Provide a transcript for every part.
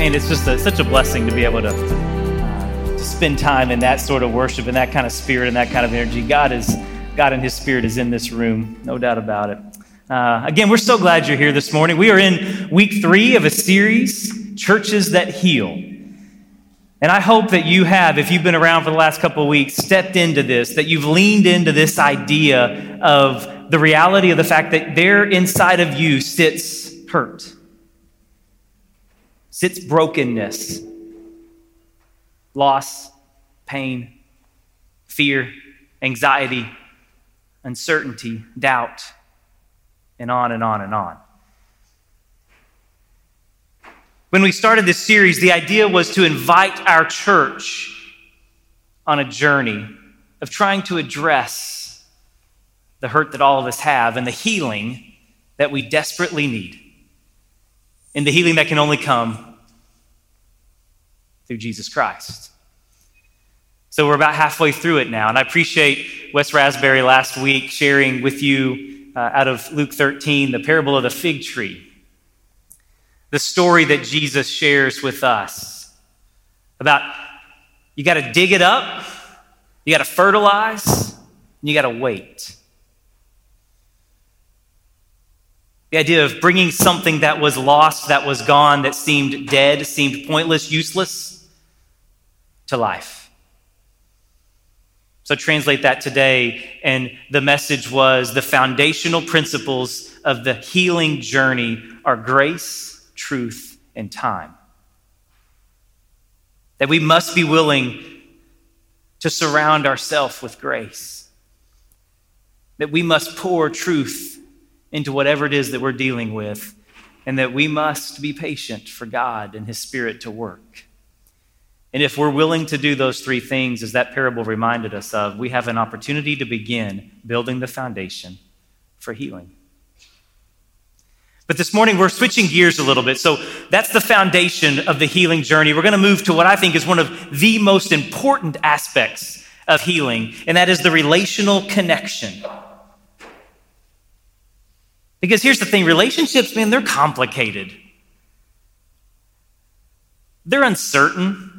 And it's just such a blessing to be able to spend time in that sort of worship and that kind of spirit and that kind of energy. God and His Spirit is in this room, no doubt about it. Again, we're so glad you're here this morning. We are in week 3 of a series, Churches That Heal. And I hope that you have, if you've been around for the last couple of weeks, stepped into this, that you've leaned into this idea of the reality of the fact that there inside of you sits hurt. Sits brokenness, loss, pain, fear, anxiety, uncertainty, doubt, and on and on and on. When we started this series, the idea was to invite our church on a journey of trying to address the hurt that all of us have and the healing that we desperately need, and the healing that can only come through Jesus Christ. So we're about halfway through it now, and I appreciate Wes Raspberry last week sharing with you out of Luke 13, the parable of the fig tree, the story that Jesus shares with us about you got to dig it up, you got to fertilize, and you got to wait. The idea of bringing something that was lost, that was gone, that seemed dead, seemed pointless, useless, to life. So translate that today, and the message was the foundational principles of the healing journey are grace, truth, and time. That we must be willing to surround ourselves with grace. That we must pour truth into whatever it is that we're dealing with, and that we must be patient for God and His Spirit to work. And if we're willing to do those three things, as that parable reminded us of, we have an opportunity to begin building the foundation for healing. But this morning, we're switching gears a little bit. So that's the foundation of the healing journey. We're going to move to what I think is one of the most important aspects of healing, and that is the relational connection. Because here's the thing, relationships, man, they're complicated. They're uncertain.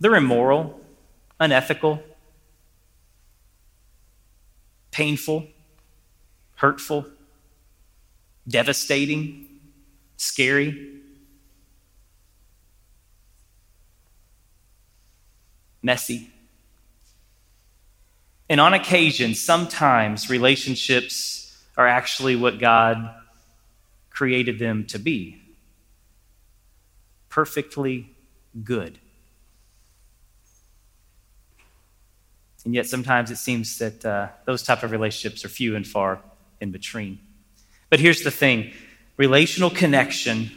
They're immoral, unethical, painful, hurtful, devastating, scary, messy. And on occasion, sometimes relationships are actually what God created them to be. Perfectly good. And yet sometimes it seems that those type of relationships are few and far in between. But here's the thing. Relational connection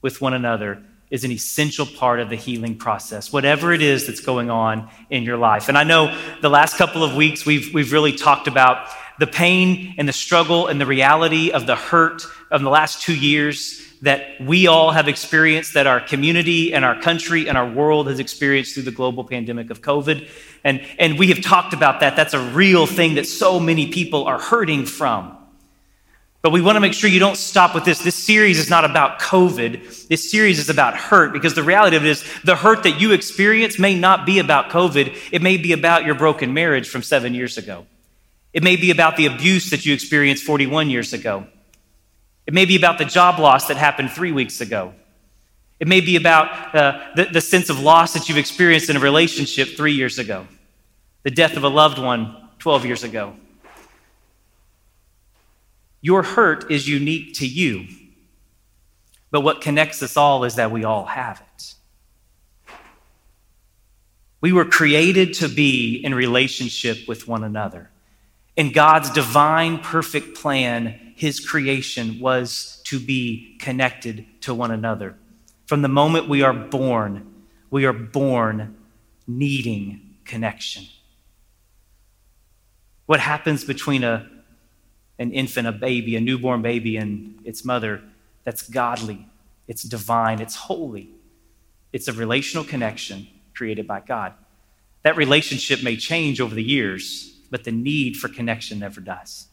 with one another is an essential part of the healing process, whatever it is that's going on in your life. And I know the last couple of weeks we've really talked about the pain and the struggle and the reality of the hurt of the last 2 years that we all have experienced, that our community and our country and our world has experienced through the global pandemic of COVID. And we have talked about that. That's a real thing that so many people are hurting from. But we want to make sure you don't stop with this. This series is not about COVID. This series is about hurt, because the reality of it is the hurt that you experience may not be about COVID. It may be about your broken marriage from 7 years ago. It may be about the abuse that you experienced 41 years ago. It may be about the job loss that happened 3 weeks ago. It may be about the sense of loss that you've experienced in a relationship 3 years ago. The death of a loved one 12 years ago. Your hurt is unique to you. But what connects us all is that we all have it. We were created to be in relationship with one another. In God's divine, perfect plan, His creation was to be connected to one another. From the moment we are born needing connection. What happens between an infant, a baby, a newborn baby, and its mother, that's godly, it's divine, it's holy. It's a relational connection created by God. That relationship may change over the years, but the need for connection never dies.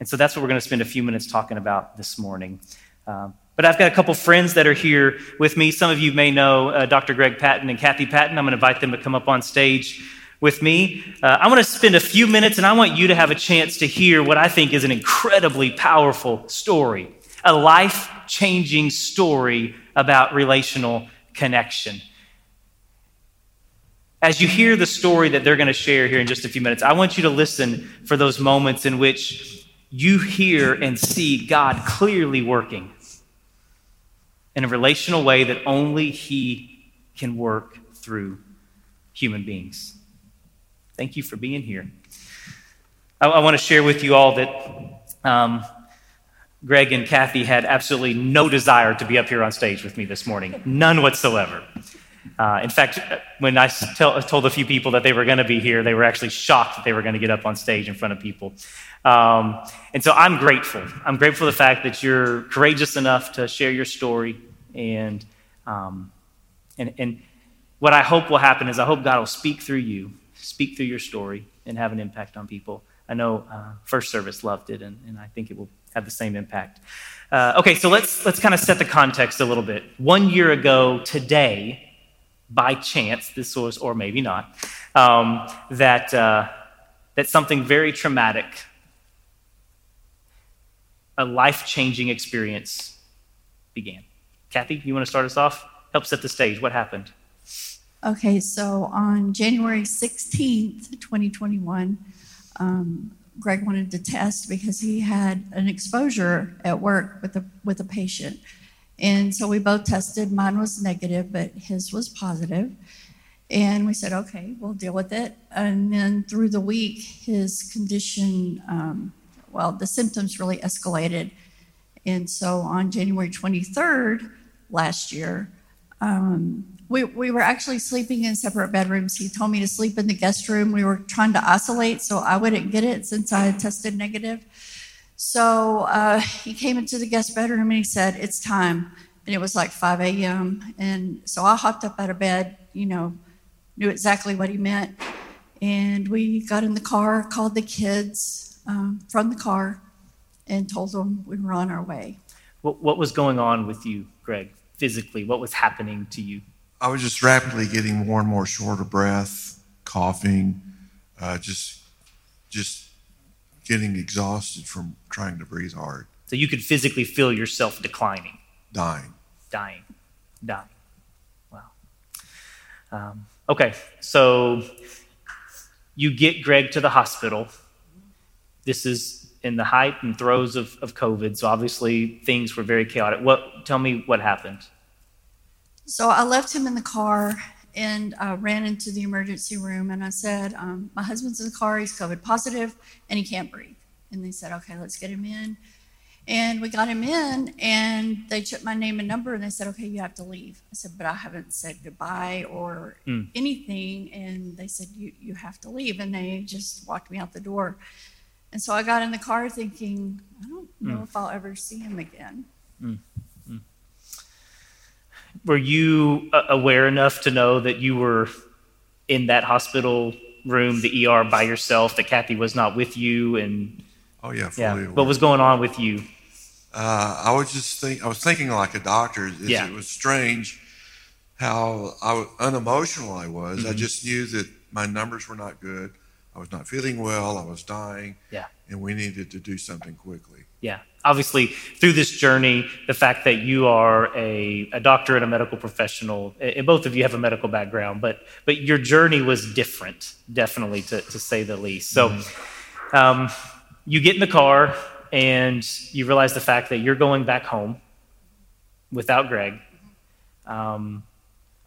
And so that's what we're going to spend a few minutes talking about this morning. But I've got a couple friends that are here with me. Some of you may know Dr. Greg Patton and Kathy Patton. I'm going to invite them to come up on stage with me. I want to spend a few minutes, and I want you to have a chance to hear what I think is an incredibly powerful story, a life-changing story about relational connection. As you hear the story that they're going to share here in just a few minutes, I want you to listen for those moments in which you hear and see God clearly working in a relational way that only He can work through human beings. Thank you for being here. I want to share with you all that Greg and Kathy had absolutely no desire to be up here on stage with me this morning, none whatsoever. In fact, when I told a few people that they were going to be here, they were actually shocked that they were going to get up on stage in front of people. And so I'm grateful. I'm grateful for the fact that you're courageous enough to share your story. And what I hope will happen is I hope God will speak through you, speak through your story, and have an impact on people. I know First Service loved it, and I think it will have the same impact. Okay, so let's kind of set the context a little bit. 1 year ago today, by chance, this was, or maybe not, that something very traumatic, a life-changing experience began. Kathy, you want to start us off? Help set the stage. What happened? Okay, so on January 16th, 2021, Greg wanted to test because he had an exposure at work with a patient. And so we both tested. Mine was negative, but his was positive. And we said, okay, we'll deal with it. And then through the week, his condition, the symptoms really escalated. And so on January 23rd last year, we were actually sleeping in separate bedrooms. He told me to sleep in the guest room. We were trying to isolate so I wouldn't get it since I had tested negative. So he came into the guest bedroom and he said, it's time. And it was like 5 a.m. And so I hopped up out of bed, knew exactly what he meant. And we got in the car, called the kids from the car, and told them we were on our way. What was going on with you, Greg, physically? What was happening to you? I was just rapidly getting more and more short of breath, coughing, just getting exhausted from trying to breathe hard. So you could physically feel yourself declining. Dying. Wow. Okay, so you get Greg to the hospital. This is in the height and throes of COVID, so obviously things were very chaotic. Tell me what happened. So I left him in the car and I ran into the emergency room and I said, my husband's in the car, he's COVID positive and he can't breathe. And they said, okay, let's get him in. And we got him in and they took my name and number and they said, okay, you have to leave. I said, but I haven't said goodbye or anything. And they said, you have to leave. And they just walked me out the door. And so I got in the car thinking, I don't know if I'll ever see him again. Were you aware enough to know that you were in that hospital room, the ER, by yourself, that Kathy was not with you? And oh yeah, fully aware. What was going on with you? I was thinking like a doctor. It was strange how unemotional I was. Mm-hmm. I just knew that my numbers were not good. I was not feeling well. I was dying. Yeah. And we needed to do something quickly. Yeah. Obviously, through this journey, the fact that you are a doctor and a medical professional, and both of you have a medical background, but your journey was different, definitely, to say the least. So you get in the car, and you realize the fact that you're going back home without Greg.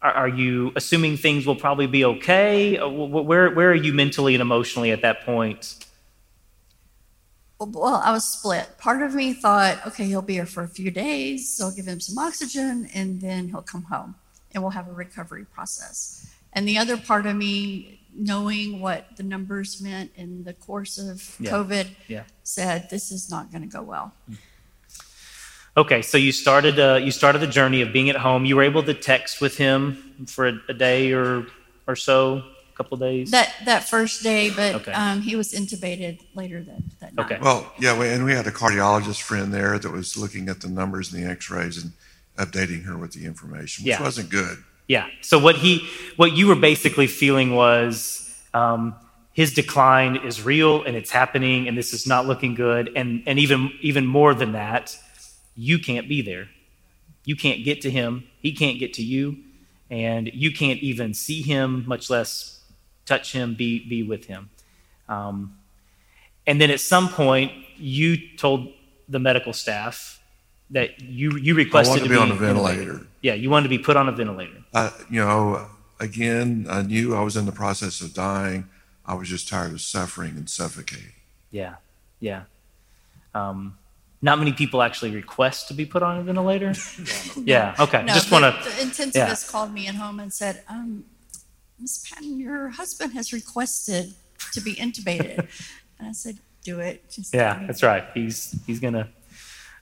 Are you assuming things will probably be okay? Where are you mentally and emotionally at that point? well, I was split. Part of me thought, okay, he'll be here for a few days, so I'll give him some oxygen, and then he'll come home, and we'll have a recovery process. And the other part of me, knowing what the numbers meant in the course of COVID, said, this is not going to go well. Okay, so you started the journey of being at home. You were able to text with him for a day or so, a couple of days? That first day, but okay. He was intubated later that night. Okay. Well, yeah, and we had a cardiologist friend there that was looking at the numbers and the x-rays and updating her with the information, which wasn't good. Yeah. So what you were basically feeling was his decline is real and it's happening and this is not looking good. And even more than that, you can't be there. You can't get to him. He can't get to you. And you can't even see him, much less touch him, be with him. And then at some point, you told the medical staff that you requested to be on a ventilator. Yeah, you wanted to be put on a ventilator. Again, I knew I was in the process of dying. I was just tired of suffering and suffocating. Yeah. Not many people actually request to be put on a ventilator. Okay. No, the intensivist called me at home and said, Ms. Patton, your husband has requested to be intubated. And I said, do it. That's right. He's going to.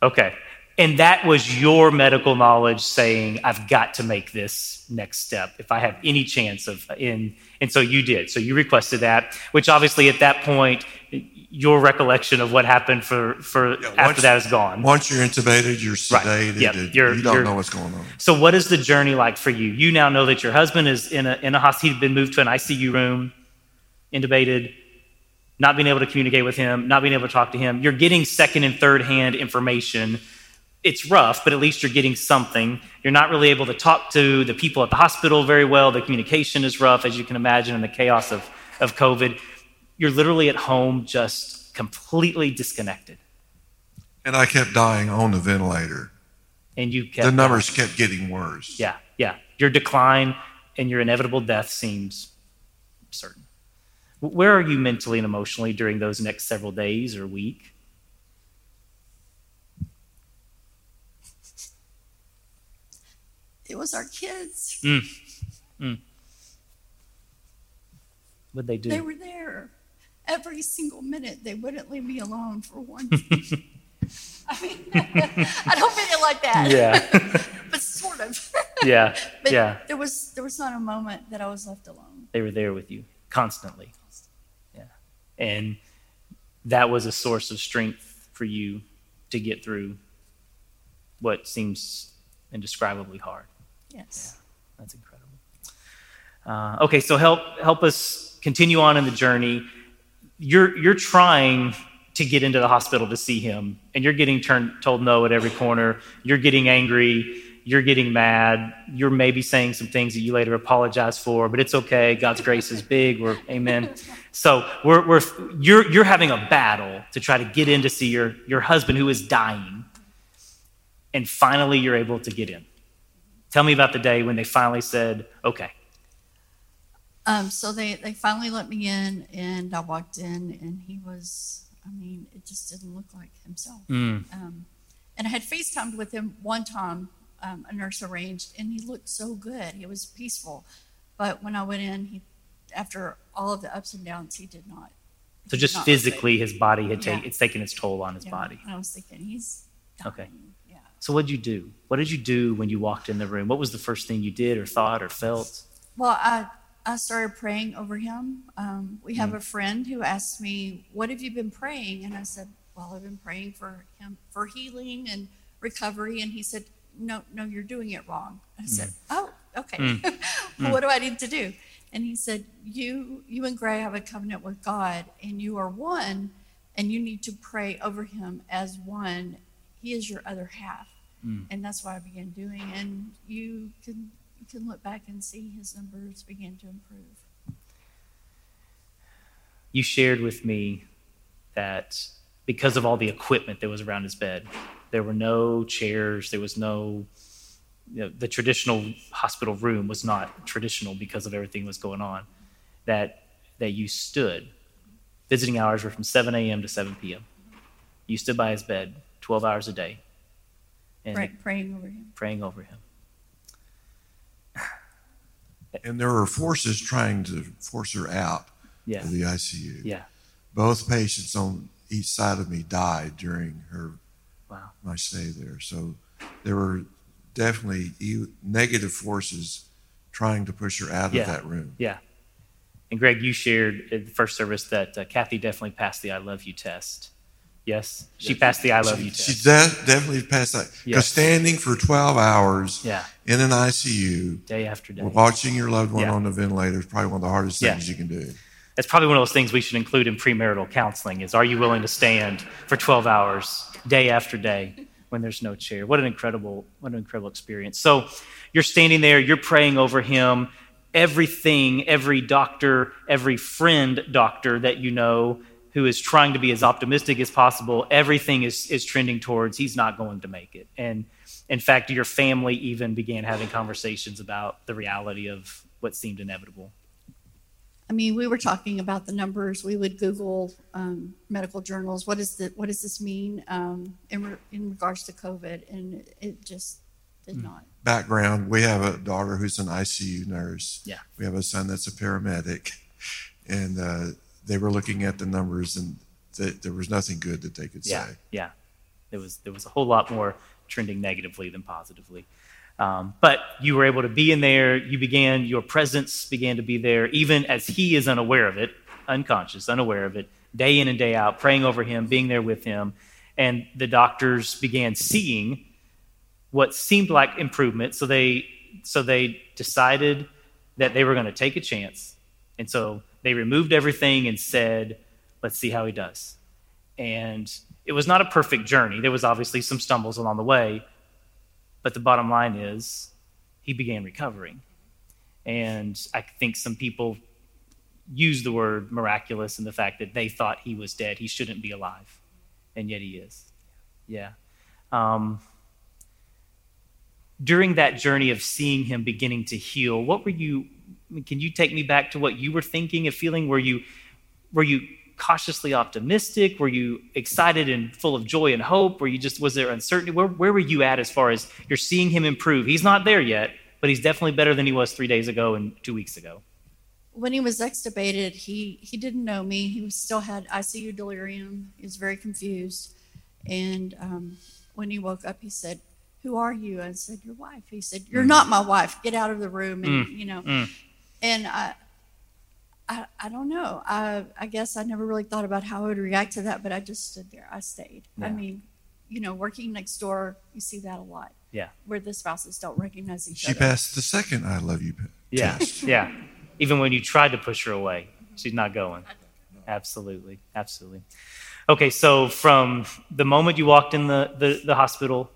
Okay. And that was your medical knowledge saying, I've got to make this next step if I have any chance of in. And so you did. So you requested that, which obviously at that point, your recollection of what happened after that is gone. Once you're intubated, you're sedated. Right. Yep. You don't know what's going on. So what is the journey like for you? You now know that your husband is in a hospital. He'd been moved to an ICU room, intubated, not being able to communicate with him, not being able to talk to him. You're getting second and third hand information. It's rough, but at least you're getting something. You're not really able to talk to the people at the hospital very well. The communication is rough, as you can imagine, in the chaos of COVID. You're literally at home just completely disconnected. And I kept dying on the ventilator. And the numbers kept getting worse. Yeah. Your decline and your inevitable death seems certain. Where are you mentally and emotionally during those next several days or week? It was our kids. What'd they do? They were there every single minute. They wouldn't leave me alone for one. I mean, I don't mean it like that. Yeah. But sort of. Yeah. But yeah. There was not a moment that I was left alone. They were there with you constantly. Yeah. And that was a source of strength for you to get through what seems indescribably hard. Yes. Yeah, that's incredible. Okay, so help us continue on in the journey. You're trying to get into the hospital to see him, and you're getting told no at every corner. You're getting angry. You're getting mad. You're maybe saying some things that you later apologize for, but it's okay. God's grace is big. Amen. So you're having a battle to try to get in to see your husband who is dying. And finally, you're able to get in. Tell me about the day when they finally said, okay. So they finally let me in, and I walked in, and he was, I mean, it just didn't look like himself. And I had FaceTimed with him one time, a nurse arranged, and he looked so good. He was peaceful. But when I went in, after all of the ups and downs, he did not. So just physically, his body had it's taken its toll on his body. And I was thinking, he's dying. Okay. So what did you do? What did you do when you walked in the room? What was the first thing you did or thought or felt? Well, I started praying over him. We have a friend who asked me, what have you been praying? And I said, well, I've been praying for him, for healing and recovery. And he said, no, you're doing it wrong. I said, oh, okay. Well, what do I need to do? And he said, you and Greg have a covenant with God, and you are one, and you need to pray over him as one. He is your other half, and that's what I began doing. And you can look back and see his numbers begin to improve. You shared with me that because of all the equipment that was around his bed, there were no chairs, there was no, the traditional hospital room was not traditional because of everything that was going on, that you stood. Visiting hours were from 7 a.m. to 7 p.m. You stood by his bed 12 hours a day. And praying over him. Praying over him. And there were forces trying to force her out of the ICU. Yeah. Both patients on each side of me died during her my stay there. So there were definitely negative forces trying to push her out of that room. Yeah. And Greg, you shared at the first service that Kathy definitely passed the I love you test. Yes? She passed the I love you test. She definitely passed that. Because standing for 12 hours in an ICU, day after day, watching your loved one on the ventilator is probably one of the hardest things you can do. That's probably one of those things we should include in premarital counseling is, are you willing to stand for 12 hours, day after day, when there's no chair? What an incredible experience. So you're standing there, you're praying over him. Everything, every doctor, every friend doctor that you know who is trying to be as optimistic as possible, everything is trending towards he's not going to make it. And in fact, your family even began having conversations about the reality of what seemed inevitable. I mean, we were talking about the numbers. We would Google medical journals. What does this mean in regards to COVID? And it just did not. Background, we have a daughter who's an ICU nurse. Yeah. We have a son that's a paramedic. And they were looking at the numbers, and there was nothing good that they could say. Yeah, there was a whole lot more trending negatively than positively. But you were able to be in there. Your presence began to be there, even as he is unaware of it, unconscious, unaware of it, day in and day out, praying over him, being there with him. And the doctors began seeing what seemed like improvement, so they decided that they were going to take a chance, and so they removed everything and said, "Let's see how he does." And it was not a perfect journey. There was obviously some stumbles along the way, but the bottom line is he began recovering. And I think some people use the word miraculous in the fact that they thought he was dead, he shouldn't be alive, and yet he is. Yeah. During that journey of seeing him beginning to heal, can you take me back to what you were thinking and feeling? Were you cautiously optimistic? Were you excited and full of joy and hope? Was there uncertainty? Where were you at as far as you're seeing him improve? He's not there yet, but he's definitely better than he was 3 days ago and 2 weeks ago. When he was extubated, he didn't know me. He still had ICU delirium. He was very confused. And when he woke up, he said, "Who are you?" I said, "Your wife." He said, "You're not my wife. Get out of the room." And and I don't know. I guess I never really thought about how I would react to that, but I just stood there. I stayed. Yeah. I mean, working next door, you see that a lot. Yeah. Where the spouses don't recognize each other. She passed the second I love you test. Yeah. Even when you tried to push her away, she's not going. Absolutely. Absolutely. Okay, so from the moment you walked in the hospital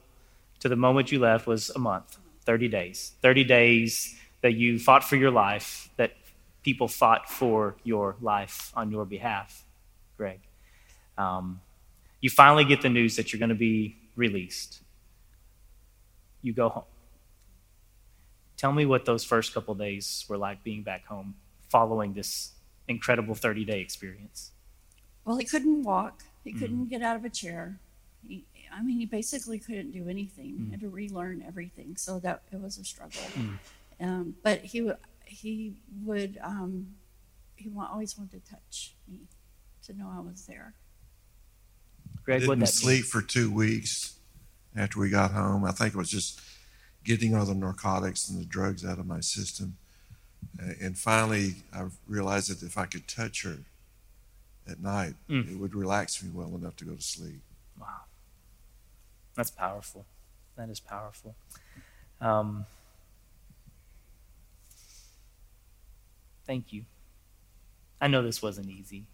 to the moment you left was a month, 30 days. 30 days that you fought for your life, that people fought for your life on your behalf, Greg. You finally get the news that you're going to be released. You go home. Tell me what those first couple days were like being back home following this incredible 30-day experience. Well, he couldn't walk. He couldn't get out of a chair. He basically couldn't do anything. He had to relearn everything, so that it was a struggle. But he always wanted to touch me to know I was there. Greg, didn't sleep for 2 weeks after we got home. I think it was just getting all the narcotics and the drugs out of my system. And finally, I realized that if I could touch her at night, it would relax me well enough to go to sleep. Wow. That's powerful. That is powerful. Thank you. I know this wasn't easy.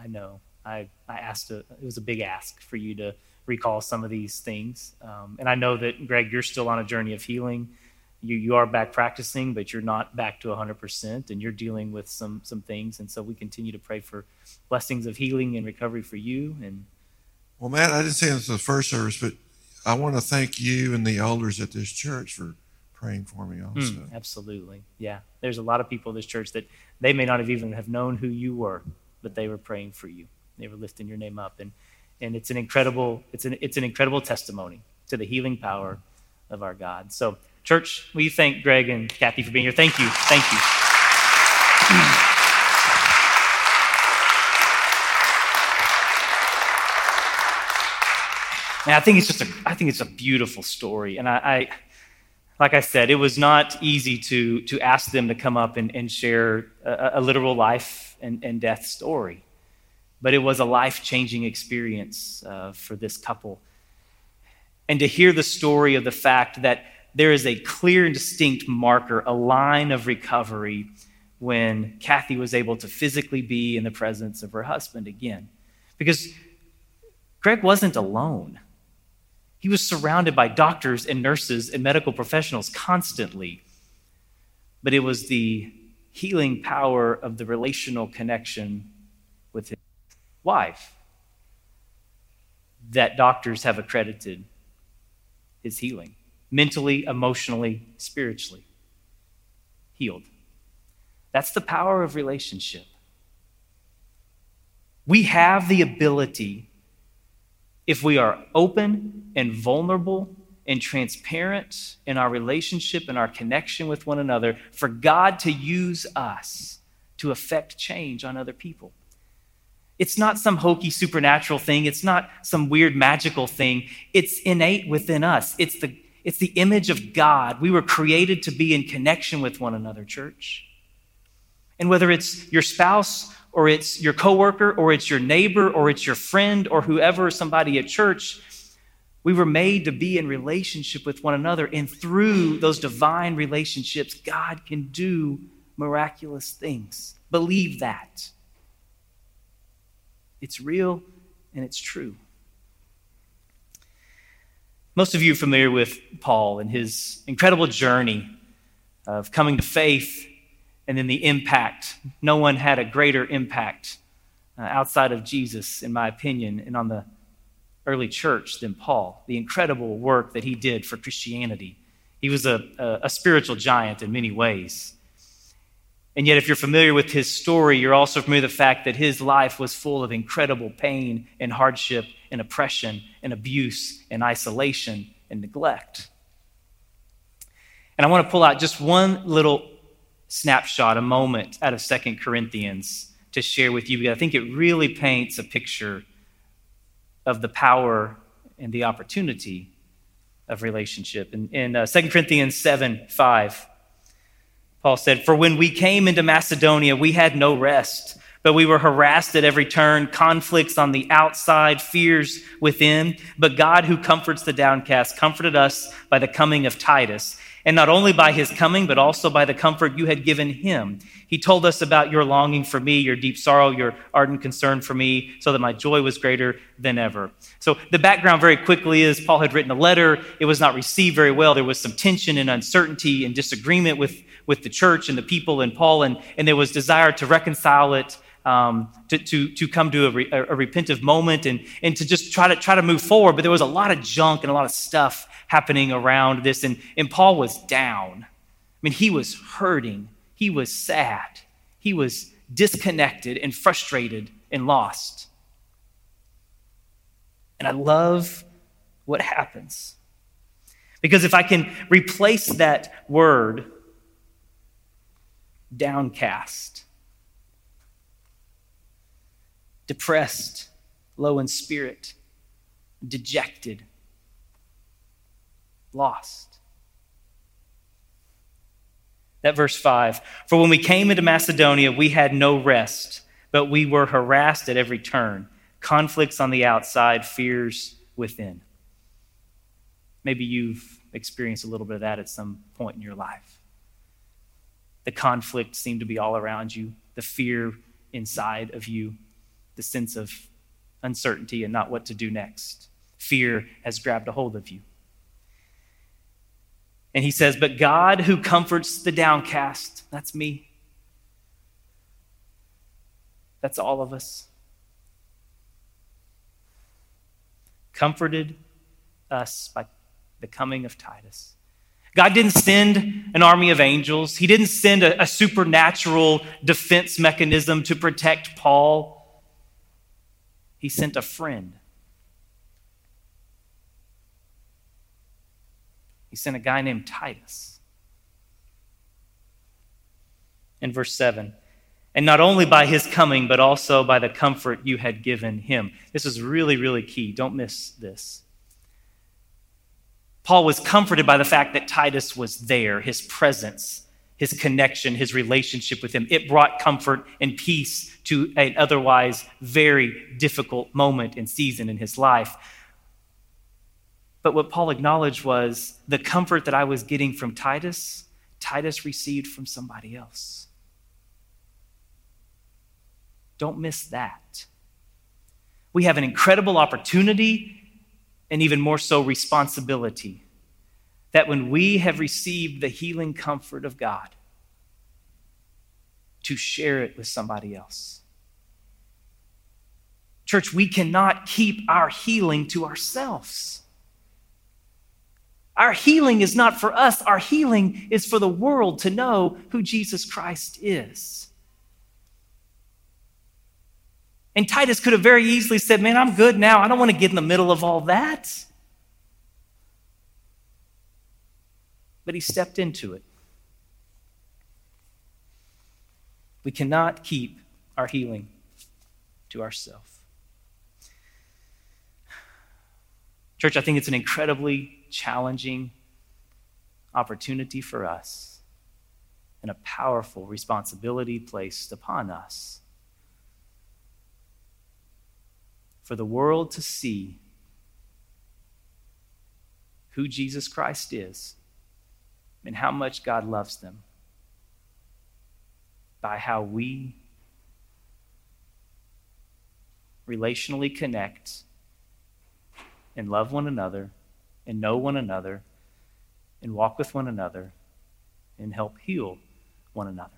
I know. I asked. It was a big ask for you to recall some of these things. And I know that, Greg, you're still on a journey of healing. You are back practicing, but you're not back to 100%, and you're dealing with some things. And so we continue to pray for blessings of healing and recovery for you. Well, Matt, I didn't say this was the first service, but I want to thank you and the elders at this church for praying for me also. Absolutely. Yeah. There's a lot of people in this church that they may not have even known who you were, but they were praying for you. They were lifting your name up. And And it's an incredible testimony to the healing power of our God. So, church, we thank Greg and Kathy for being here. Thank you. Thank you. And I think it's a beautiful story. And I like I said, it was not easy to ask them to come up and share a literal life and death story. But it was a life-changing experience for this couple. And to hear the story of the fact that there is a clear and distinct marker, a line of recovery, when Kathy was able to physically be in the presence of her husband again. Because Greg wasn't alone. He was surrounded by doctors and nurses and medical professionals constantly. But it was the healing power of the relational connection with his wife that doctors have accredited his healing. Mentally, emotionally, spiritually healed. That's the power of relationship. We have the ability, if we are open and vulnerable and transparent in our relationship and our connection with one another, for God to use us to affect change on other people. It's not some hokey supernatural thing. It's not some weird magical thing. It's innate within us. It's the image of God. We were created to be in connection with one another, church. And whether it's your spouse or it's your coworker or it's your neighbor or it's your friend or whoever, somebody at church, we were made to be in relationship with one another. And through those divine relationships, God can do miraculous things. Believe that. It's real and it's true. Most of you are familiar with Paul and his incredible journey of coming to faith and then the impact. No one had a greater impact outside of Jesus, in my opinion, and on the early church than Paul. The incredible work that he did for Christianity. He was a spiritual giant in many ways. And yet, if you're familiar with his story, you're also familiar with the fact that his life was full of incredible pain and hardship and oppression and abuse and isolation and neglect. And I want to pull out just one little snapshot, a moment out of 2 Corinthians to share with you, because I think it really paints a picture of the power and the opportunity of relationship. In 2 Corinthians 7:5, Paul said, "For when we came into Macedonia, we had no rest, but we were harassed at every turn, conflicts on the outside, fears within. But God, who comforts the downcast, comforted us by the coming of Titus, and not only by his coming, but also by the comfort you had given him. He told us about your longing for me, your deep sorrow, your ardent concern for me, so that my joy was greater than ever." So the background very quickly is Paul had written a letter. It was not received very well. There was some tension and uncertainty and disagreement with the church and the people and Paul, and there was desire to reconcile it, to come to a repentive moment and to just try to move forward. But there was a lot of junk and a lot of stuff happening around this, and Paul was down. I mean, he was hurting. He was sad. He was disconnected and frustrated and lost. And I love what happens. Because if I can replace that word, downcast, depressed, low in spirit, dejected, lost. That verse 5, "For when we came into Macedonia, we had no rest, but we were harassed at every turn, conflicts on the outside, fears within." Maybe you've experienced a little bit of that at some point in your life. The conflict seemed to be all around you, the fear inside of you, the sense of uncertainty and not what to do next. Fear has grabbed a hold of you. And he says, "But God, who comforts the downcast," that's me. That's all of us. "Comforted us by the coming of Titus." God didn't send an army of angels. He didn't send a supernatural defense mechanism to protect Paul. He sent a friend He sent a guy named Titus. In verse 7, and not only by his coming, but also by the comfort you had given him. This is really, really key. Don't miss this. Paul was comforted by the fact that Titus was there, his presence, his connection, his relationship with him. It brought comfort and peace to an otherwise very difficult moment and season in his life. But what Paul acknowledged was the comfort that I was getting from Titus, Titus received from somebody else. Don't miss that. We have an incredible opportunity and even more so responsibility, that when we have received the healing comfort of God, to share it with somebody else. Church, we cannot keep our healing to ourselves. Our healing is not for us. Our healing is for the world to know who Jesus Christ is. And Titus could have very easily said, man, I'm good now. I don't want to get in the middle of all that. But he stepped into it. We cannot keep our healing to ourselves. Church, I think it's an incredibly challenging opportunity for us and a powerful responsibility placed upon us. For the world to see who Jesus Christ is and how much God loves them by how we relationally connect and love one another and know one another and walk with one another and help heal one another.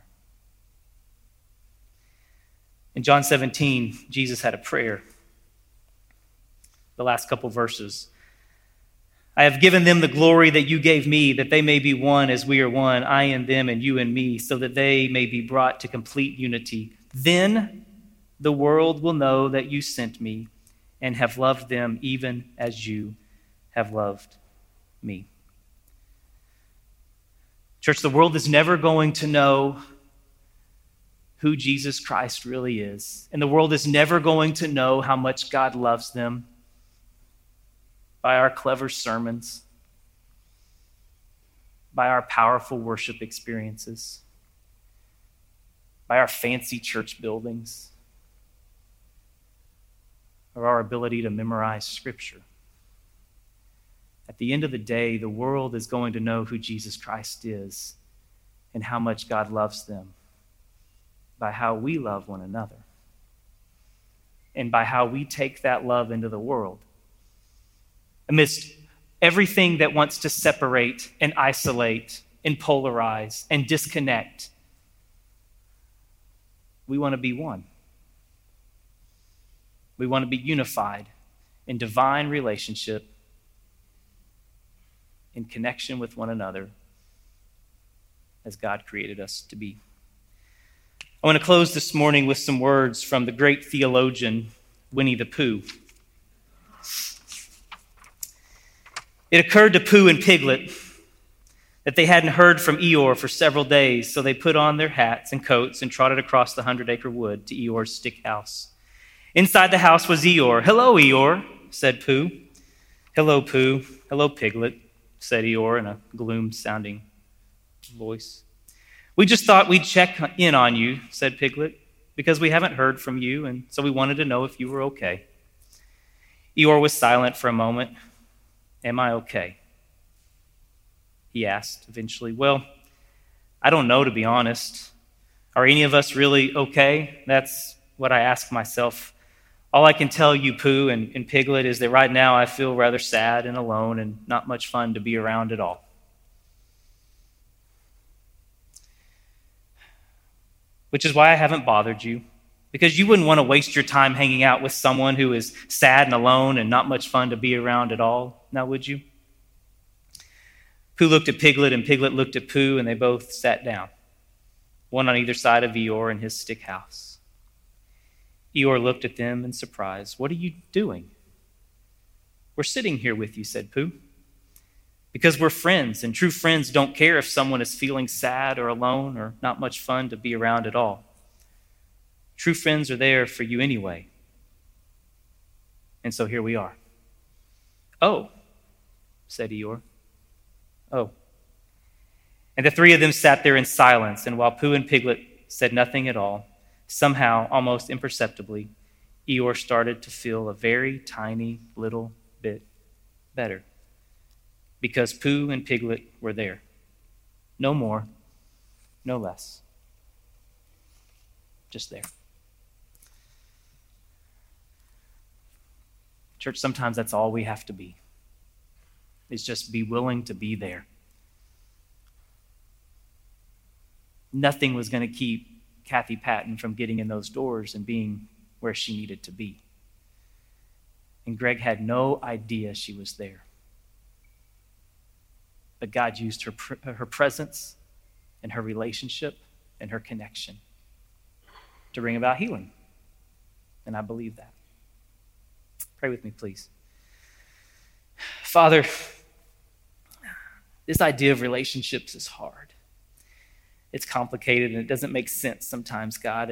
In John 17, Jesus had a prayer. The last couple verses. I have given them the glory that you gave me, that they may be one as we are one, I and them and you and me, so that they may be brought to complete unity. Then the world will know that you sent me and have loved them even as you have loved me. Church, the world is never going to know who Jesus Christ really is, and the world is never going to know how much God loves them by our clever sermons, by our powerful worship experiences, by our fancy church buildings, or our ability to memorize Scripture. At the end of the day, the world is going to know who Jesus Christ is and how much God loves them by how we love one another and by how we take that love into the world. Amidst everything that wants to separate and isolate and polarize and disconnect, we want to be one. We want to be unified in divine relationship, in connection with one another, as God created us to be. I want to close this morning with some words from the great theologian Winnie the Pooh. It occurred to Pooh and Piglet that they hadn't heard from Eeyore for several days, so they put on their hats and coats and trotted across the 100-acre wood to Eeyore's stick house. Inside the house was Eeyore. Hello, Eeyore, said Pooh. Hello, Pooh. Hello, Piglet, said Eeyore in a gloom-sounding voice. We just thought we'd check in on you, said Piglet, because we haven't heard from you, and so we wanted to know if you were okay. Eeyore was silent for a moment. Am I okay? He asked eventually. Well, I don't know, to be honest. Are any of us really okay? That's what I ask myself. All I can tell you, Pooh and Piglet, is that right now I feel rather sad and alone and not much fun to be around at all. Which is why I haven't bothered you, because you wouldn't want to waste your time hanging out with someone who is sad and alone and not much fun to be around at all. Now, would you? Pooh looked at Piglet, and Piglet looked at Pooh, and they both sat down, one on either side of Eeyore in his stick house. Eeyore looked at them in surprise. What are you doing? We're sitting here with you, said Pooh. because we're friends, and true friends don't care if someone is feeling sad or alone or not much fun to be around at all. True friends are there for you anyway. And so here we are. "Oh," said Eeyore. "Oh." And the three of them sat there in silence, and while Pooh and Piglet said nothing at all, somehow, almost imperceptibly, Eeyore started to feel a very tiny little bit better. Because Pooh and Piglet were there. No more, no less. Just there. Church, sometimes that's all we have to be. Is just be willing to be there. Nothing was going to keep Kathy Patton from getting in those doors and being where she needed to be. And Greg had no idea she was there. But God used her presence and her relationship and her connection to bring about healing. And I believe that. Pray with me, please. Father, this idea of relationships is hard. It's complicated, and it doesn't make sense sometimes, God.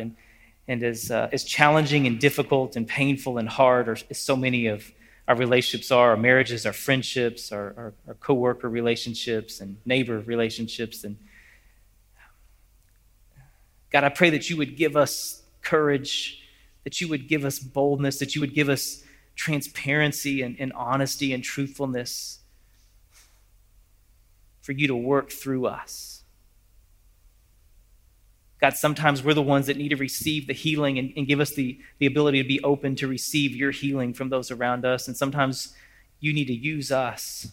And as challenging and difficult and painful and hard as so many of our relationships are, our marriages, our friendships, our co-worker relationships and neighbor relationships. And God, I pray that you would give us courage, that you would give us boldness, that you would give us transparency and honesty and truthfulness for you to work through us. God, sometimes we're the ones that need to receive the healing and give us the ability to be open to receive your healing from those around us. And sometimes you need to use us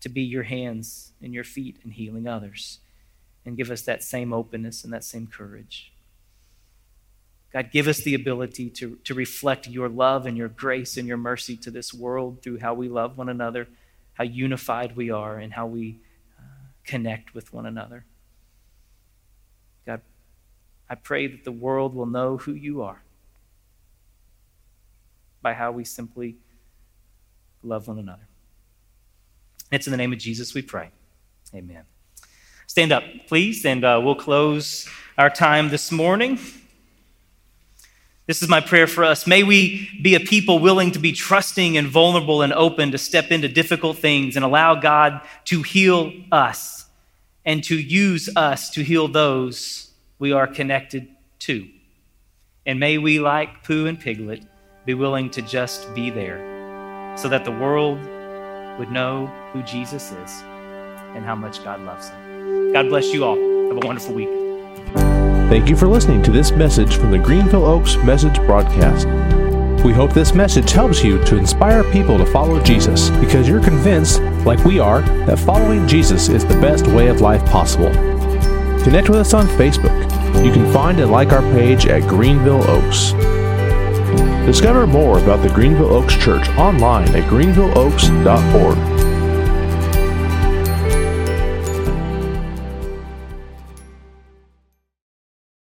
to be your hands and your feet in healing others, and give us that same openness and that same courage. God, give us the ability to reflect your love and your grace and your mercy to this world through how we love one another, how unified we are, and how we connect with one another. God, I pray that the world will know who you are by how we simply love one another. It's in the name of Jesus we pray. Amen. Stand up, please, and we'll close our time this morning. This is my prayer for us. May we be a people willing to be trusting and vulnerable and open to step into difficult things and allow God to heal us and to use us to heal those we are connected to. And may we, like Pooh and Piglet, be willing to just be there so that the world would know who Jesus is and how much God loves him. God bless you all. Have a wonderful week. Thank you for listening to this message from the Greenville Oaks Message Broadcast. We hope this message helps you to inspire people to follow Jesus, because you're convinced, like we are, that following Jesus is the best way of life possible. Connect with us on Facebook. You can find and like our page at Greenville Oaks. Discover more about the Greenville Oaks Church online at greenvilleoaks.org.